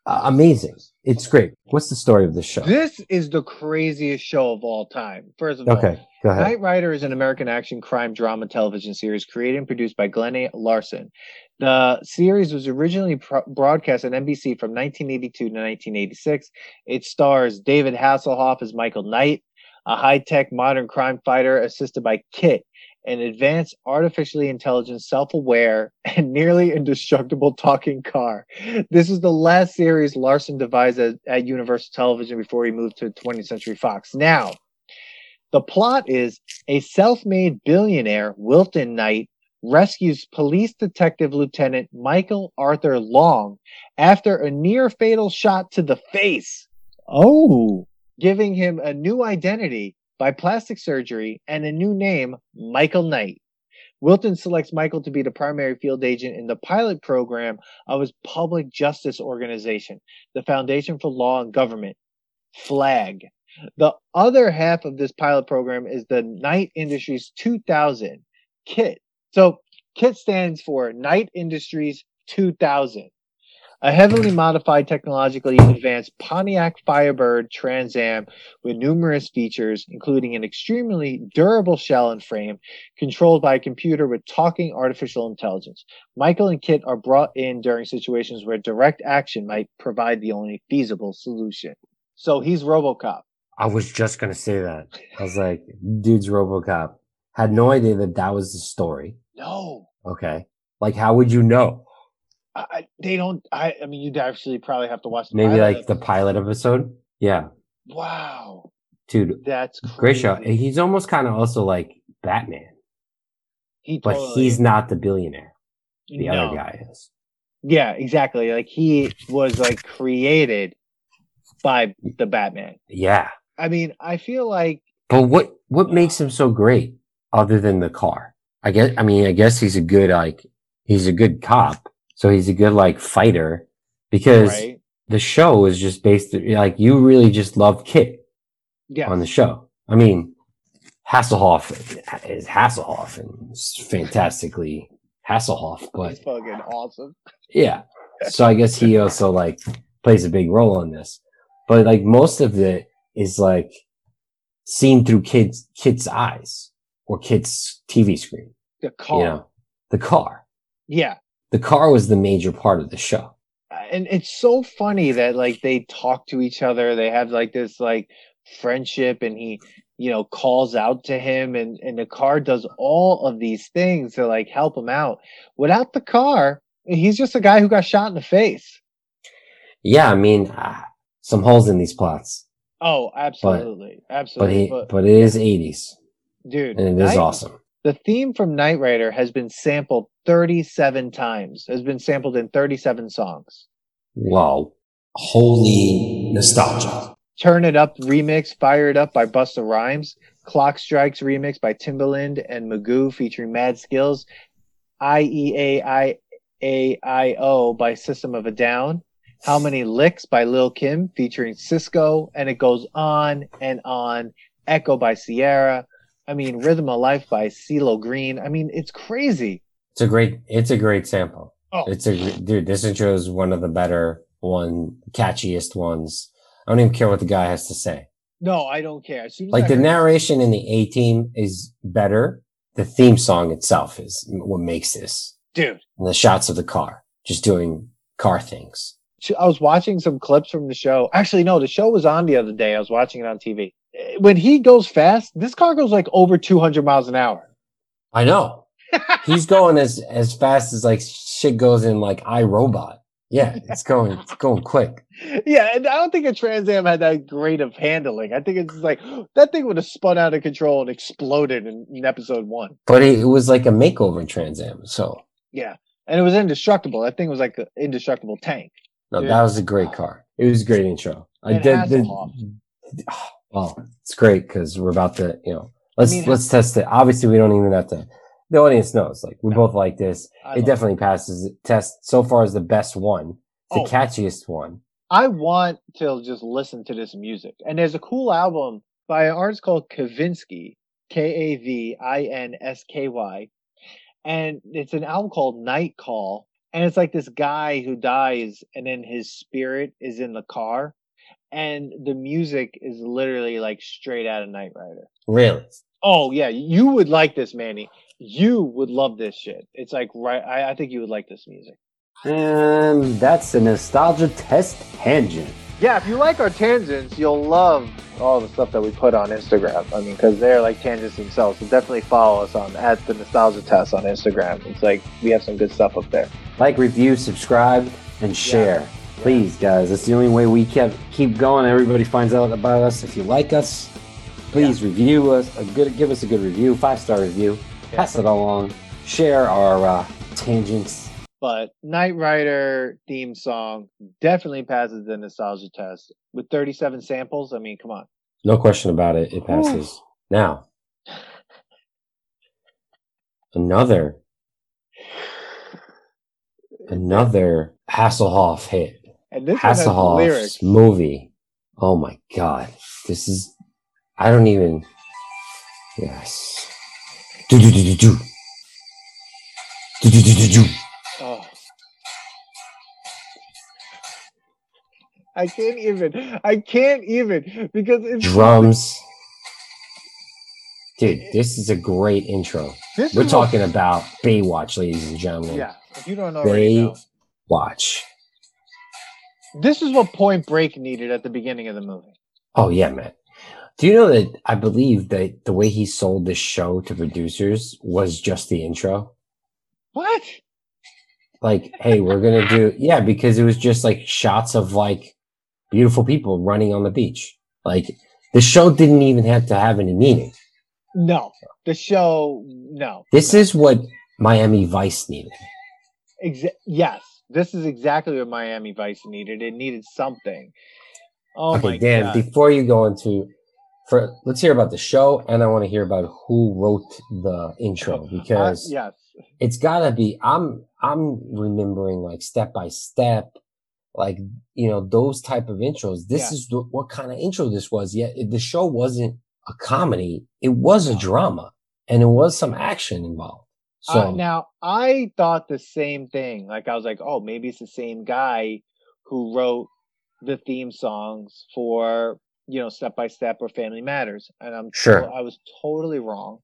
uh, amazing. It's great. What's the story of this show? This is the craziest show of all time. First of all, okay, go ahead. Knight Rider is an American action crime drama television series created and produced by Glenn A. Larson. The series was originally pro- broadcast on N B C from nineteen eighty-two to nineteen eighty-six. It stars David Hasselhoff as Michael Knight, a high-tech modern crime fighter assisted by Kit, an advanced, artificially intelligent, self-aware, and nearly indestructible talking car. This is the last series Larson devised at, at Universal Television before he moved to twentieth Century Fox. Now, the plot is a self-made billionaire, Wilton Knight, rescues police detective lieutenant Michael Arthur Long after a near fatal shot to the face. Oh, giving him a new identity by plastic surgery and a new name, Michael Knight. Wilton selects Michael to be the primary field agent in the pilot program of his public justice organization, the Foundation for Law and Government, FLAG. The other half of this pilot program is the Knight Industries two thousand, KIT. So, KIT stands for Knight Industries two thousand, a heavily modified, technologically advanced Pontiac Firebird Trans Am with numerous features, including an extremely durable shell and frame controlled by a computer with talking artificial intelligence. Michael and KIT are brought in during situations where direct action might provide the only feasible solution. So, he's RoboCop. I was just going to say that. I was like, dude's RoboCop. Had no idea that that was the story. No. Okay. Like, how would you know? I, they don't. I. I mean, you'd actually probably have to watch the maybe pilot like episode. The pilot episode. Yeah. Wow. Dude, that's crazy. Great show. He's almost kind of also like Batman. He totally but he's not the billionaire. The no. other guy is. Yeah, exactly. Like he was like created by the Batman. Yeah. I mean, I feel like. But what what uh, makes him so great? Other than the car, I guess. I mean, I guess he's a good like he's a good cop, so he's a good like fighter because right. the show is just based like you really just love Kit yes. on the show. I mean, Hasselhoff is Hasselhoff and fantastically Hasselhoff, but he's fucking awesome. Yeah, so I guess he also like plays a big role on this, but like most of it is like seen through Kit's Kit's eyes. Or Kit's T V screen. The car. You know, the car. Yeah. The car was the major part of the show. And it's so funny that like they talk to each other. They have like this like friendship and he, you know, calls out to him and, and the car does all of these things to like help him out. Without the car, he's just a guy who got shot in the face. Yeah. I mean, ah, some holes in these plots. Oh, absolutely. But, absolutely. But, he, but it is eighties. Dude, and it is Knight, awesome. The theme from Knight Rider has been sampled thirty-seven times. Has been sampled in thirty-seven songs. Wow. Holy nostalgia. Turn It Up remix, Fire It Up by Busta Rhymes. Clock Strikes remix by Timbaland and Magoo featuring Mad Skills, I E A I A I O by System of a Down, How Many Licks by Lil' Kim featuring Cisco, and it goes on and on. Echo by Ciara. I mean, Rhythm of Life by CeeLo Green. I mean, it's crazy. It's a great, it's a great sample. Oh. It's a dude. This intro is one of the better one, catchiest ones. I don't even care what the guy has to say. No, I don't care. Like I the narration in the A-Team is better. The theme song itself is what makes this, dude. And the shots of the car, just doing car things. I was watching some clips from the show. Actually, no, the show was on the other day. I was watching it on T V. When he goes fast, this car goes like over two hundred miles an hour. I know. He's going as, as fast as like shit goes in like iRobot. Yeah, it's going it's going quick. Yeah, and I don't think a Trans Am had that great of handling. I think it's like that thing would have spun out of control and exploded in, in episode one. But it, it was like a makeover in Trans Am, so yeah, and it was indestructible. That thing was like an indestructible tank. No, dude, that was a great car. It was a great intro. I did. Hasselhoff. The, oh, well, it's great because we're about to, you know, let's I mean, let's test it. Obviously, we don't even have to. The audience knows. Like we no. both like this. I it definitely it. passes the test. So far is the best one, the oh, catchiest one. I want to just listen to this music. And there's a cool album by an artist called Kavinsky, K A V I N S K Y, and it's an album called Night Call. And it's like this guy who dies, and then his spirit is in the car, and the music is literally like straight out of Knight Rider. Really? Oh yeah, you would like this, Manny. You would love this shit. It's like right. I, I think you would like this music. And that's a nostalgia test tangent. Yeah, if you like our tangents, you'll love all the stuff that we put on Instagram. I mean, because they're like tangents themselves. So definitely follow us on at the Nostalgia Test on Instagram. It's like we have some good stuff up there. Like, review, subscribe, and share. Yeah. Please, guys. That's the only way we kept, keep going. Everybody finds out about us. If you like us, please yeah. review us. A good, give us a good review, five-star review. Yeah. Pass it along. Share our uh, tangents. But Knight Rider theme song definitely passes the nostalgia test. With thirty-seven samples, I mean, come on. No question about it. It passes. Ooh. Now, another, another Hasselhoff hit. And this Hasselhoff's movie. Oh, my God. This is, I don't even, yes. Do, do, do, do, do. Do, do, do, do, do. Oh. I can't even. I can't even because it's drums. Dude, this is a great intro. This We're talking a- about Baywatch, ladies and gentlemen. Yeah, if you don't already know. Baywatch. This is what Point Break needed at the beginning of the movie. Oh yeah, man. Do you know that I believe that the way he sold this show to producers was just the intro? What? Like, hey, we're going to do... Yeah, because it was just, like, shots of, like, beautiful people running on the beach. Like, the show didn't even have to have any meaning. No. The show... No. This no. is what Miami Vice needed. Exa- yes. This is exactly what Miami Vice needed. It needed something. Oh, okay, my Dan, God. Before you go into... for, let's hear about the show, and I want to hear about who wrote the intro, because... Uh, yes. It's gotta be. I'm. I'm remembering like step by step, like you know those type of intros. This yeah. is the, what kind of intro this was. Yet the show wasn't a comedy. It was a drama, and it was some action involved. So uh, now I thought the same thing. Like I was like, oh, maybe it's the same guy who wrote the theme songs for you know Step by Step or Family Matters, and I'm sure to- I was totally wrong.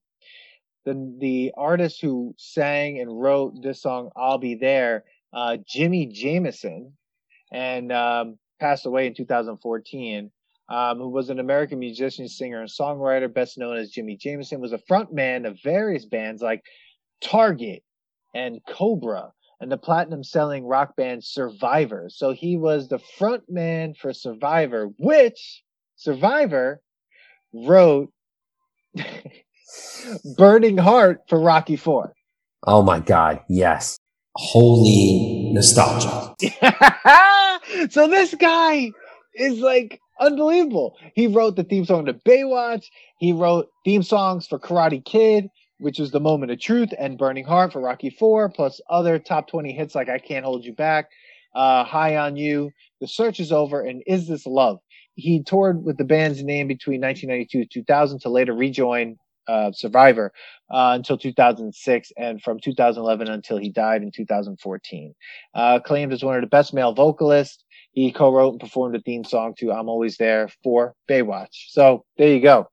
The, the artist who sang and wrote this song, I'll Be There, uh, Jimi Jamison, and um, passed away in two thousand fourteen, um, who was an American musician, singer, and songwriter, best known as Jimi Jamison, was a frontman of various bands like Target and Cobra and the platinum-selling rock band Survivor. So he was the frontman for Survivor, which Survivor wrote... Burning Heart for Rocky Four. Oh my God, yes. Holy nostalgia. So this guy is like Unbelievable. He wrote the theme song to Baywatch. He wrote theme songs for Karate Kid, which was The Moment of Truth, and Burning Heart for Rocky Four, plus other top twenty hits like I Can't Hold You Back, uh, High on You, The Search is Over, and Is This Love? He toured with the band's name between nineteen ninety-two and two thousand to later rejoin uh, Survivor uh, until two thousand six, and from two thousand eleven until he died in two thousand fourteen. Uh, acclaimed as one of the best male vocalists, he co-wrote and performed a theme song to I'm Always There for Baywatch. So there you go.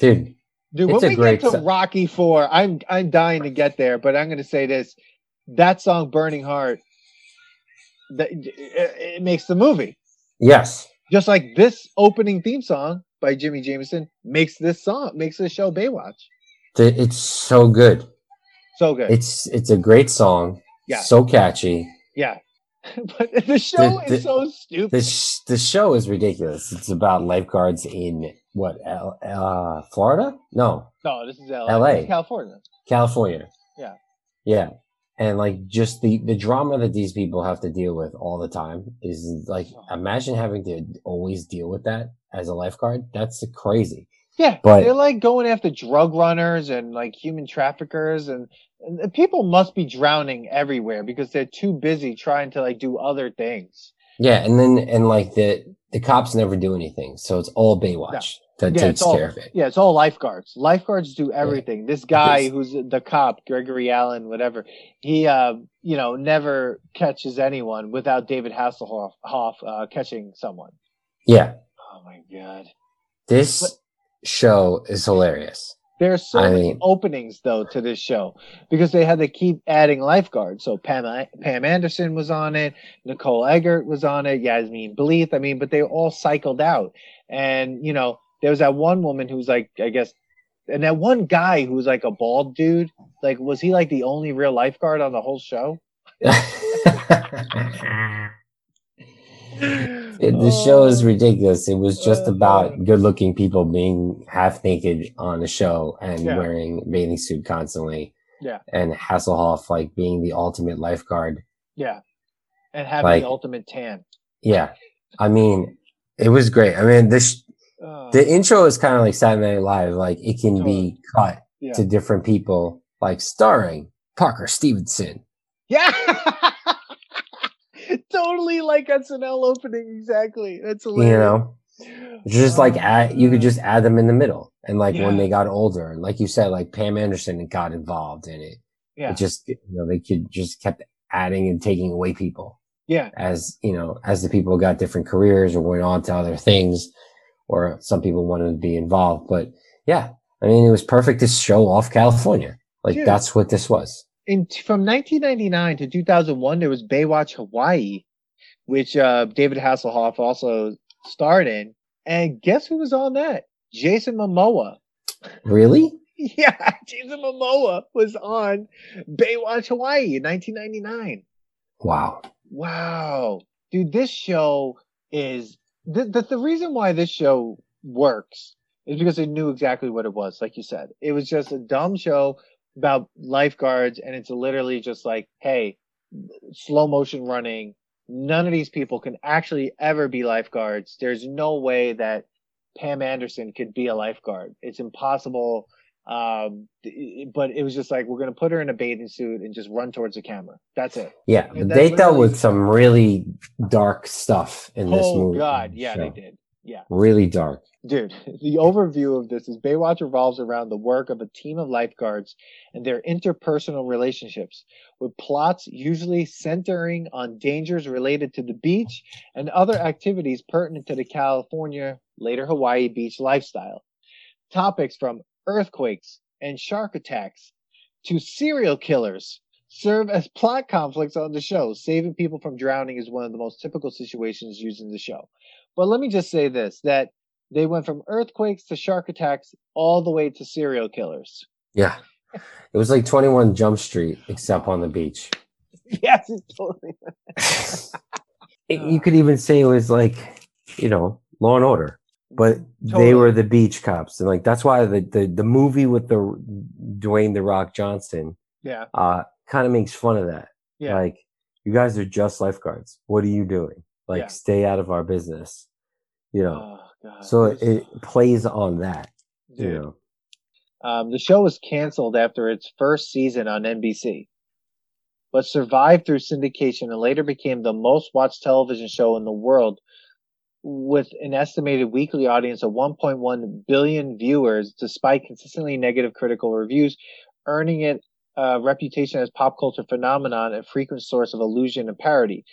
Dude. Dude, when we get to Rocky Four, I'm I'm dying to get there, but I'm going to say this: that song, "Burning Heart," that, it, it makes the movie. Yes, just like this opening theme song by Jimi Jamison makes this song, makes this show Baywatch. It's so good, so good. It's it's a great song. Yeah, so catchy. Yeah, but the show the, the, is so stupid. The sh- the show is ridiculous. It's about lifeguards in. What, L- uh, Florida? No. No, this is L A. L A. This is California. California. Yeah. Yeah. And, like, just the, the drama that these people have to deal with all the time is, like, imagine having to always deal with that as a lifeguard. That's crazy. Yeah. But they're, like, going after drug runners and, like, human traffickers. And, and people must be drowning everywhere because they're too busy trying to, like, do other things. Yeah, and then and like the, the cops never do anything, so it's all Baywatch no. that yeah, takes all, care of it. Yeah, it's all lifeguards. Lifeguards do everything. Yeah. This guy yes. who's the cop, Gregory Allen, whatever, he uh, you know never catches anyone without David Hasselhoff Hoff, uh, catching someone. Yeah. Oh my God. This but, show is hilarious. There are so I many mean, openings though to this show because they had to keep adding lifeguards. So Pam Pam Anderson was on it, Nicole Eggert was on it, Yasmin Bleeth. I mean, but they all cycled out. And you know, there was that one woman who was like, I guess, and that one guy who was like a bald dude. Like, was he like the only real lifeguard on the whole show? It, the oh, show is ridiculous. It was just uh, about good-looking people being half naked on the show and yeah. wearing bathing suit constantly. Yeah, and Hasselhoff like being the ultimate lifeguard. Yeah, and having like, the ultimate tan. Yeah, I mean, it was great. I mean, this uh, the intro is kind of like Saturday Night Live. Like it can totally. be cut yeah. to different people, like starring Parker Stevenson. Yeah. Totally like S N L opening, exactly. That's hilarious. You know, just like add, you could just add them in the middle, and like yeah. when they got older, and like you said, like Pam Anderson got involved in it. Yeah, it just you know they could just kept adding and taking away people. Yeah, as you know, as the people got different careers or went on to other things, or some people wanted to be involved. But yeah, I mean, it was perfect to show off California. Like Dude. that's what this was. In, from nineteen ninety-nine to two thousand one, there was Baywatch Hawaii, which uh, David Hasselhoff also starred in. And guess who was on that? Jason Momoa. Really? Yeah, Jason Momoa was on Baywatch Hawaii in nineteen ninety-nine. Wow. Wow. Dude, this show is... The, the, the reason why this show works is because they knew exactly what it was, like you said. It was just a dumb show about lifeguards, and it's literally just like, hey, slow motion running. None of these people can actually ever be lifeguards. There's no way that Pam Anderson could be a lifeguard. It's impossible. Um, but it was just like, we're going to put her in a bathing suit and just run towards the camera. That's it. Yeah. But they dealt with some really dark stuff in this movie. Oh, God. Yeah, they did. Yeah. Really dark. Dude, the overview of this is Baywatch revolves around the work of a team of lifeguards and their interpersonal relationships, with plots usually centering on dangers related to the beach and other activities pertinent to the California, later Hawaii beach lifestyle. Topics from earthquakes and shark attacks to serial killers serve as plot conflicts on the show. Saving people from drowning is one of the most typical situations used in the show. But let me just say this, that they went from earthquakes to shark attacks all the way to serial killers. Yeah. It was like twenty-one Jump Street, except on the beach. Yes, it totally it, You could even say it was like, you know, Law and Order. But totally. They were the beach cops. And like that's why the, the, the movie with the Dwayne The Rock Johnson yeah. uh, kind of makes fun of that. Yeah. Like, you guys are just lifeguards. What are you doing? Like, yeah. stay out of our business. you know. Oh, God. So it, it plays on that, dude. You know. Um, the show was canceled after its first season on N B C, but survived through syndication and later became the most watched television show in the world, with an estimated weekly audience of one point one billion viewers, despite consistently negative critical reviews, earning it a reputation as pop culture phenomenon and frequent source of allusion and parody.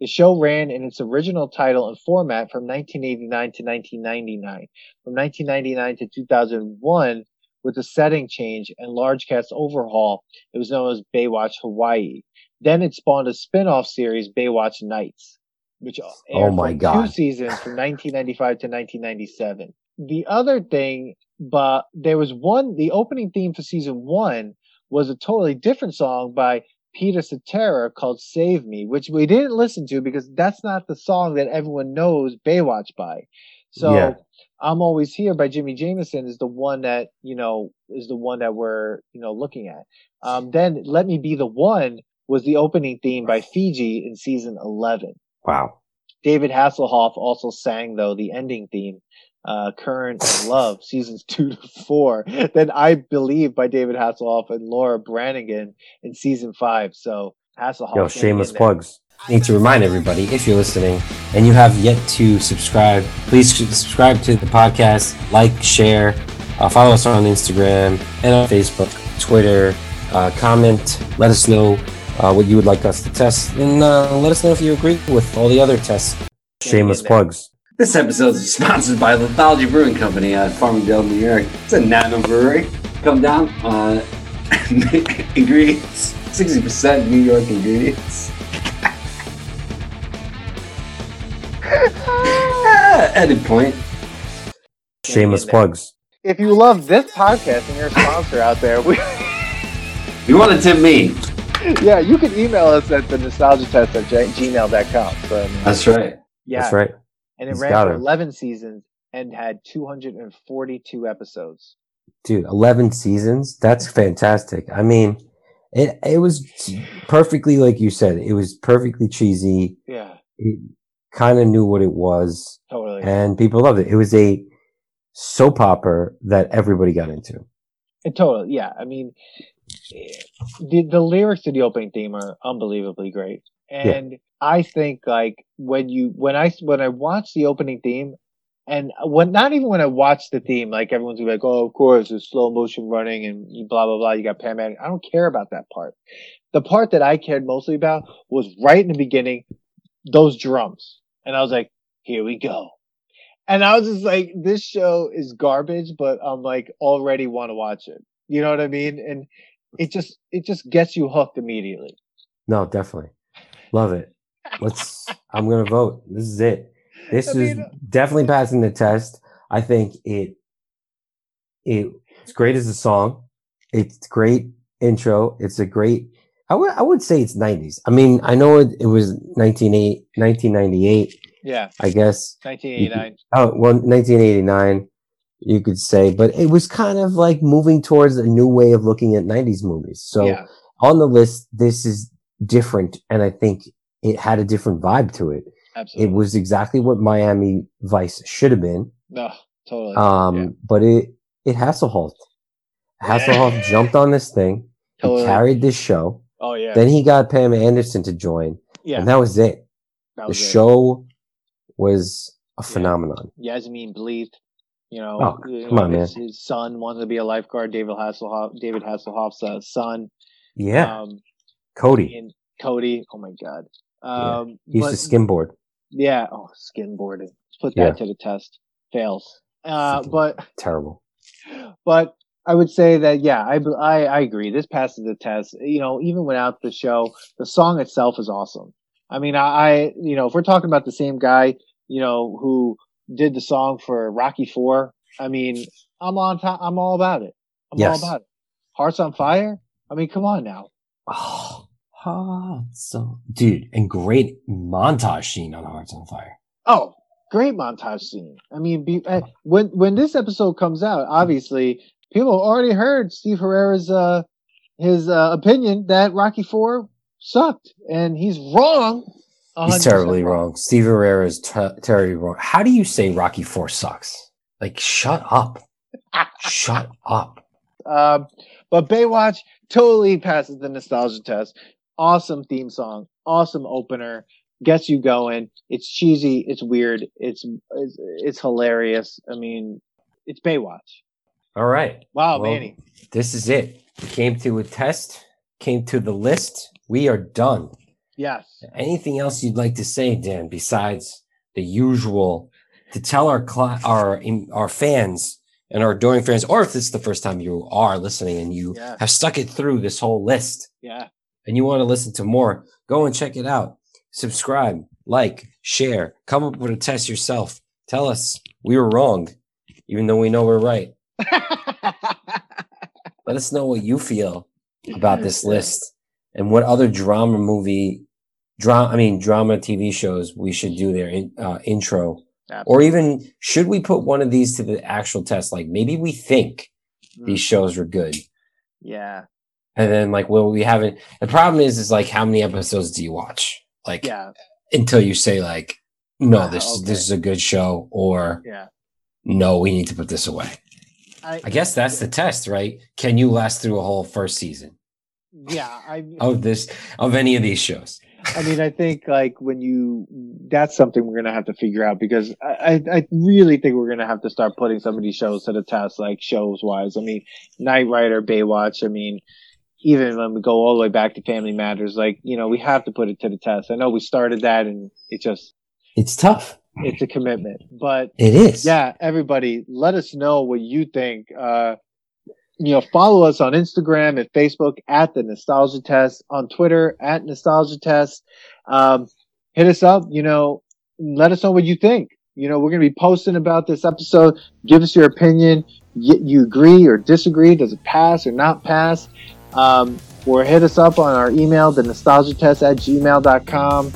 The show ran in its original title and format from nineteen eighty-nine to nineteen ninety-nine, from nineteen ninety-nine to two thousand one, with a setting change and large cast overhaul. It was known as Baywatch Hawaii. Then it spawned a spin-off series, Baywatch Nights, which aired oh my for God. two seasons from nineteen ninety-five to nineteen ninety-seven. The other thing, but there was one, the opening theme for season one was a totally different song by Peter Cetera called Save Me, which we didn't listen to because that's not the song that everyone knows Baywatch by. So yeah. I'm Always Here by Jimi Jamison is the one that, you know, is the one that we're, you know, looking at. Um, then Let Me Be the One was the opening theme by Fiji in season eleven. Wow. David Hasselhoff also sang, though, the ending theme, uh, Current and Love, seasons two to four. Then I Believe by David Hasselhoff and Laura Branigan in season five. So Hasselhoff. Yo, shameless plugs. I need to remind everybody, if you're listening and you have yet to subscribe, please subscribe to the podcast, like, share, uh, follow us on Instagram and on Facebook, Twitter, uh, comment, let us know uh, what you would like us to test, and uh, let us know if you agree with all the other tests. Shameless plugs. This episode is sponsored by Lithology Brewing Company out of Farmingdale, New York. It's a nano brewery. Come down. Uh, ingredients, sixty percent New York ingredients. Edit point. Shameless plugs. If you love this podcast and you're a sponsor out there, we you want to tip me. Yeah, you can email us at the nostalgia test at gmail dot com. So, I mean, that's right. Yeah. That's right. And it He's ran for it. eleven seasons and had two hundred forty-two episodes. Dude, eleven seasons? That's fantastic. I mean, it it was perfectly, like you said, it was perfectly cheesy. Yeah. It, kind of knew what it was, totally. And people loved it. It was a soap opera that everybody got into. It totally, yeah. I mean, the, the lyrics to the opening theme are unbelievably great, and yeah. I think like when you when I when I watch the opening theme, and when not even when I watch the theme, like everyone's gonna be like, oh, of course, it's slow motion running and blah blah blah. You got Pam Anderson. I don't care about that part. The part that I cared mostly about was right in the beginning, those drums. And I was like, here we go. And I was just like, this show is garbage, but I'm like, already want to watch it. You know what I mean? And it just, it just gets you hooked immediately. No, definitely. Love it. Let's, I'm going to vote. This is it. This I mean, is definitely passing the test. I think it, it, it's great as a song. It's great intro. It's a great, I would I would say it's nineties. I mean, I know it, it was nineteen ninety-eight. Yeah, I guess nineteen eighty-nine. Could, oh, well, nineteen eighty-nine, you could say, but it was kind of like moving towards a new way of looking at nineties movies. So yeah. On the list, this is different, and I think it had a different vibe to it. Absolutely, it was exactly what Miami Vice should have been. No, oh, totally. Um, yeah. but it it Hasselhoff, Hasselhoff jumped on this thing. Totally. He carried this show. Oh, yeah. Then he got Pam Anderson to join. Yeah. And that was it. That was the it. show was a phenomenon. Yeah. Yasmin Bleeth, you know, oh, come you know on, his, man. his son wanted to be a lifeguard, David Hasselhoff, David Hasselhoff's uh, son. Yeah. Um, Cody. And Cody. Oh, my God. Um, yeah. He used but, to skimboard. Yeah. Oh, skimboarding. Put that yeah. to the test. Fails. Uh, but terrible. But I would say that, yeah, I, I, I agree. This passes the test. You know, even without the show, the song itself is awesome. I mean, I, I you know, if we're talking about the same guy, you know, who did the song for Rocky Four, I mean, I'm on top. I'm all about it. I'm yes. all about it. Hearts on Fire. I mean, come on now. Oh, hearts on, dude, and great montage scene on Hearts on Fire. Oh. Great montage scene. I mean, be, when when this episode comes out, obviously, people have already heard Steve Herrera's uh, his uh, opinion that Rocky Four sucked, and he's wrong. He's terribly wrong. wrong. Steve Herrera is ter- terribly wrong. How do you say Rocky Four sucks? Like, shut up. Shut up. Um, but Baywatch totally passes the nostalgia test. Awesome theme song. Awesome opener. Gets you going. It's cheesy. It's weird. It's it's, it's hilarious. I mean, it's Baywatch. All right. Wow, well, Manny. This is it. We came to a test. Came to the list. We are done. Yes. Anything else you'd like to say, Dan, besides the usual to tell our cl- our our fans and our adoring fans, or if this is the first time you are listening and you yeah. have stuck it through this whole list yeah, and you want to listen to more, go and check it out. Subscribe, like, share, come up with a test yourself. Tell us we were wrong, even though we know we're right. Let us know what you feel about this list. And what other drama movie, drama, I mean, drama T V shows we should do their in, uh, intro. Absolutely. Or even, should we put one of these to the actual test? Like, maybe we think mm. these shows were good. Yeah. And then, like, well, we haven't. The problem is, is like, how many episodes do you watch? Like, yeah. until you say, like, no, wow, this okay. this is a good show, or yeah. no, we need to put this away. I, I guess that's yeah. the test, right? Can you last through a whole first season? Yeah, I of this of any of these shows. I mean, I think like when you that's something we're gonna have to figure out, because I, I, I really think we're gonna have to start putting some of these shows to the test, like shows wise. I mean, Knight Rider, Baywatch. I mean, even when we go all the way back to Family Matters, like, you know, we have to put it to the test. I know we started that, and it just it's tough. It's a commitment, but it is. Yeah, everybody, let us know what you think. Uh, You know, follow us on Instagram and Facebook at The Nostalgia Test, on Twitter at Nostalgia Test. Um, hit us up, you know, let us know what you think. You know, we're going to be posting about this episode. Give us your opinion. Y- you agree or disagree? Does it pass or not pass? Um, or hit us up on our email, the nostalgia test at gmail dot com.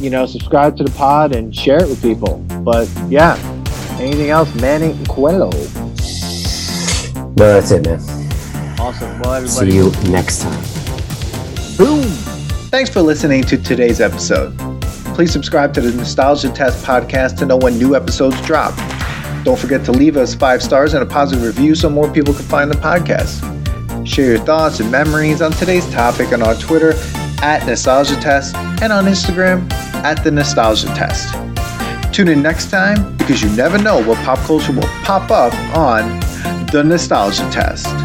You know, subscribe to the pod and share it with people. But yeah, anything else, Manny Coelho? No, that's it, man. Awesome. Well, everybody. See you next time. Boom! Thanks for listening to today's episode. Please subscribe to the Nostalgia Test podcast to know when new episodes drop. Don't forget to leave us five stars and a positive review so more people can find the podcast. Share your thoughts and memories on today's topic on our Twitter at Nostalgia Test and on Instagram at The Nostalgia Test. Tune in next time, because you never know what pop culture will pop up on The Nostalgia Test.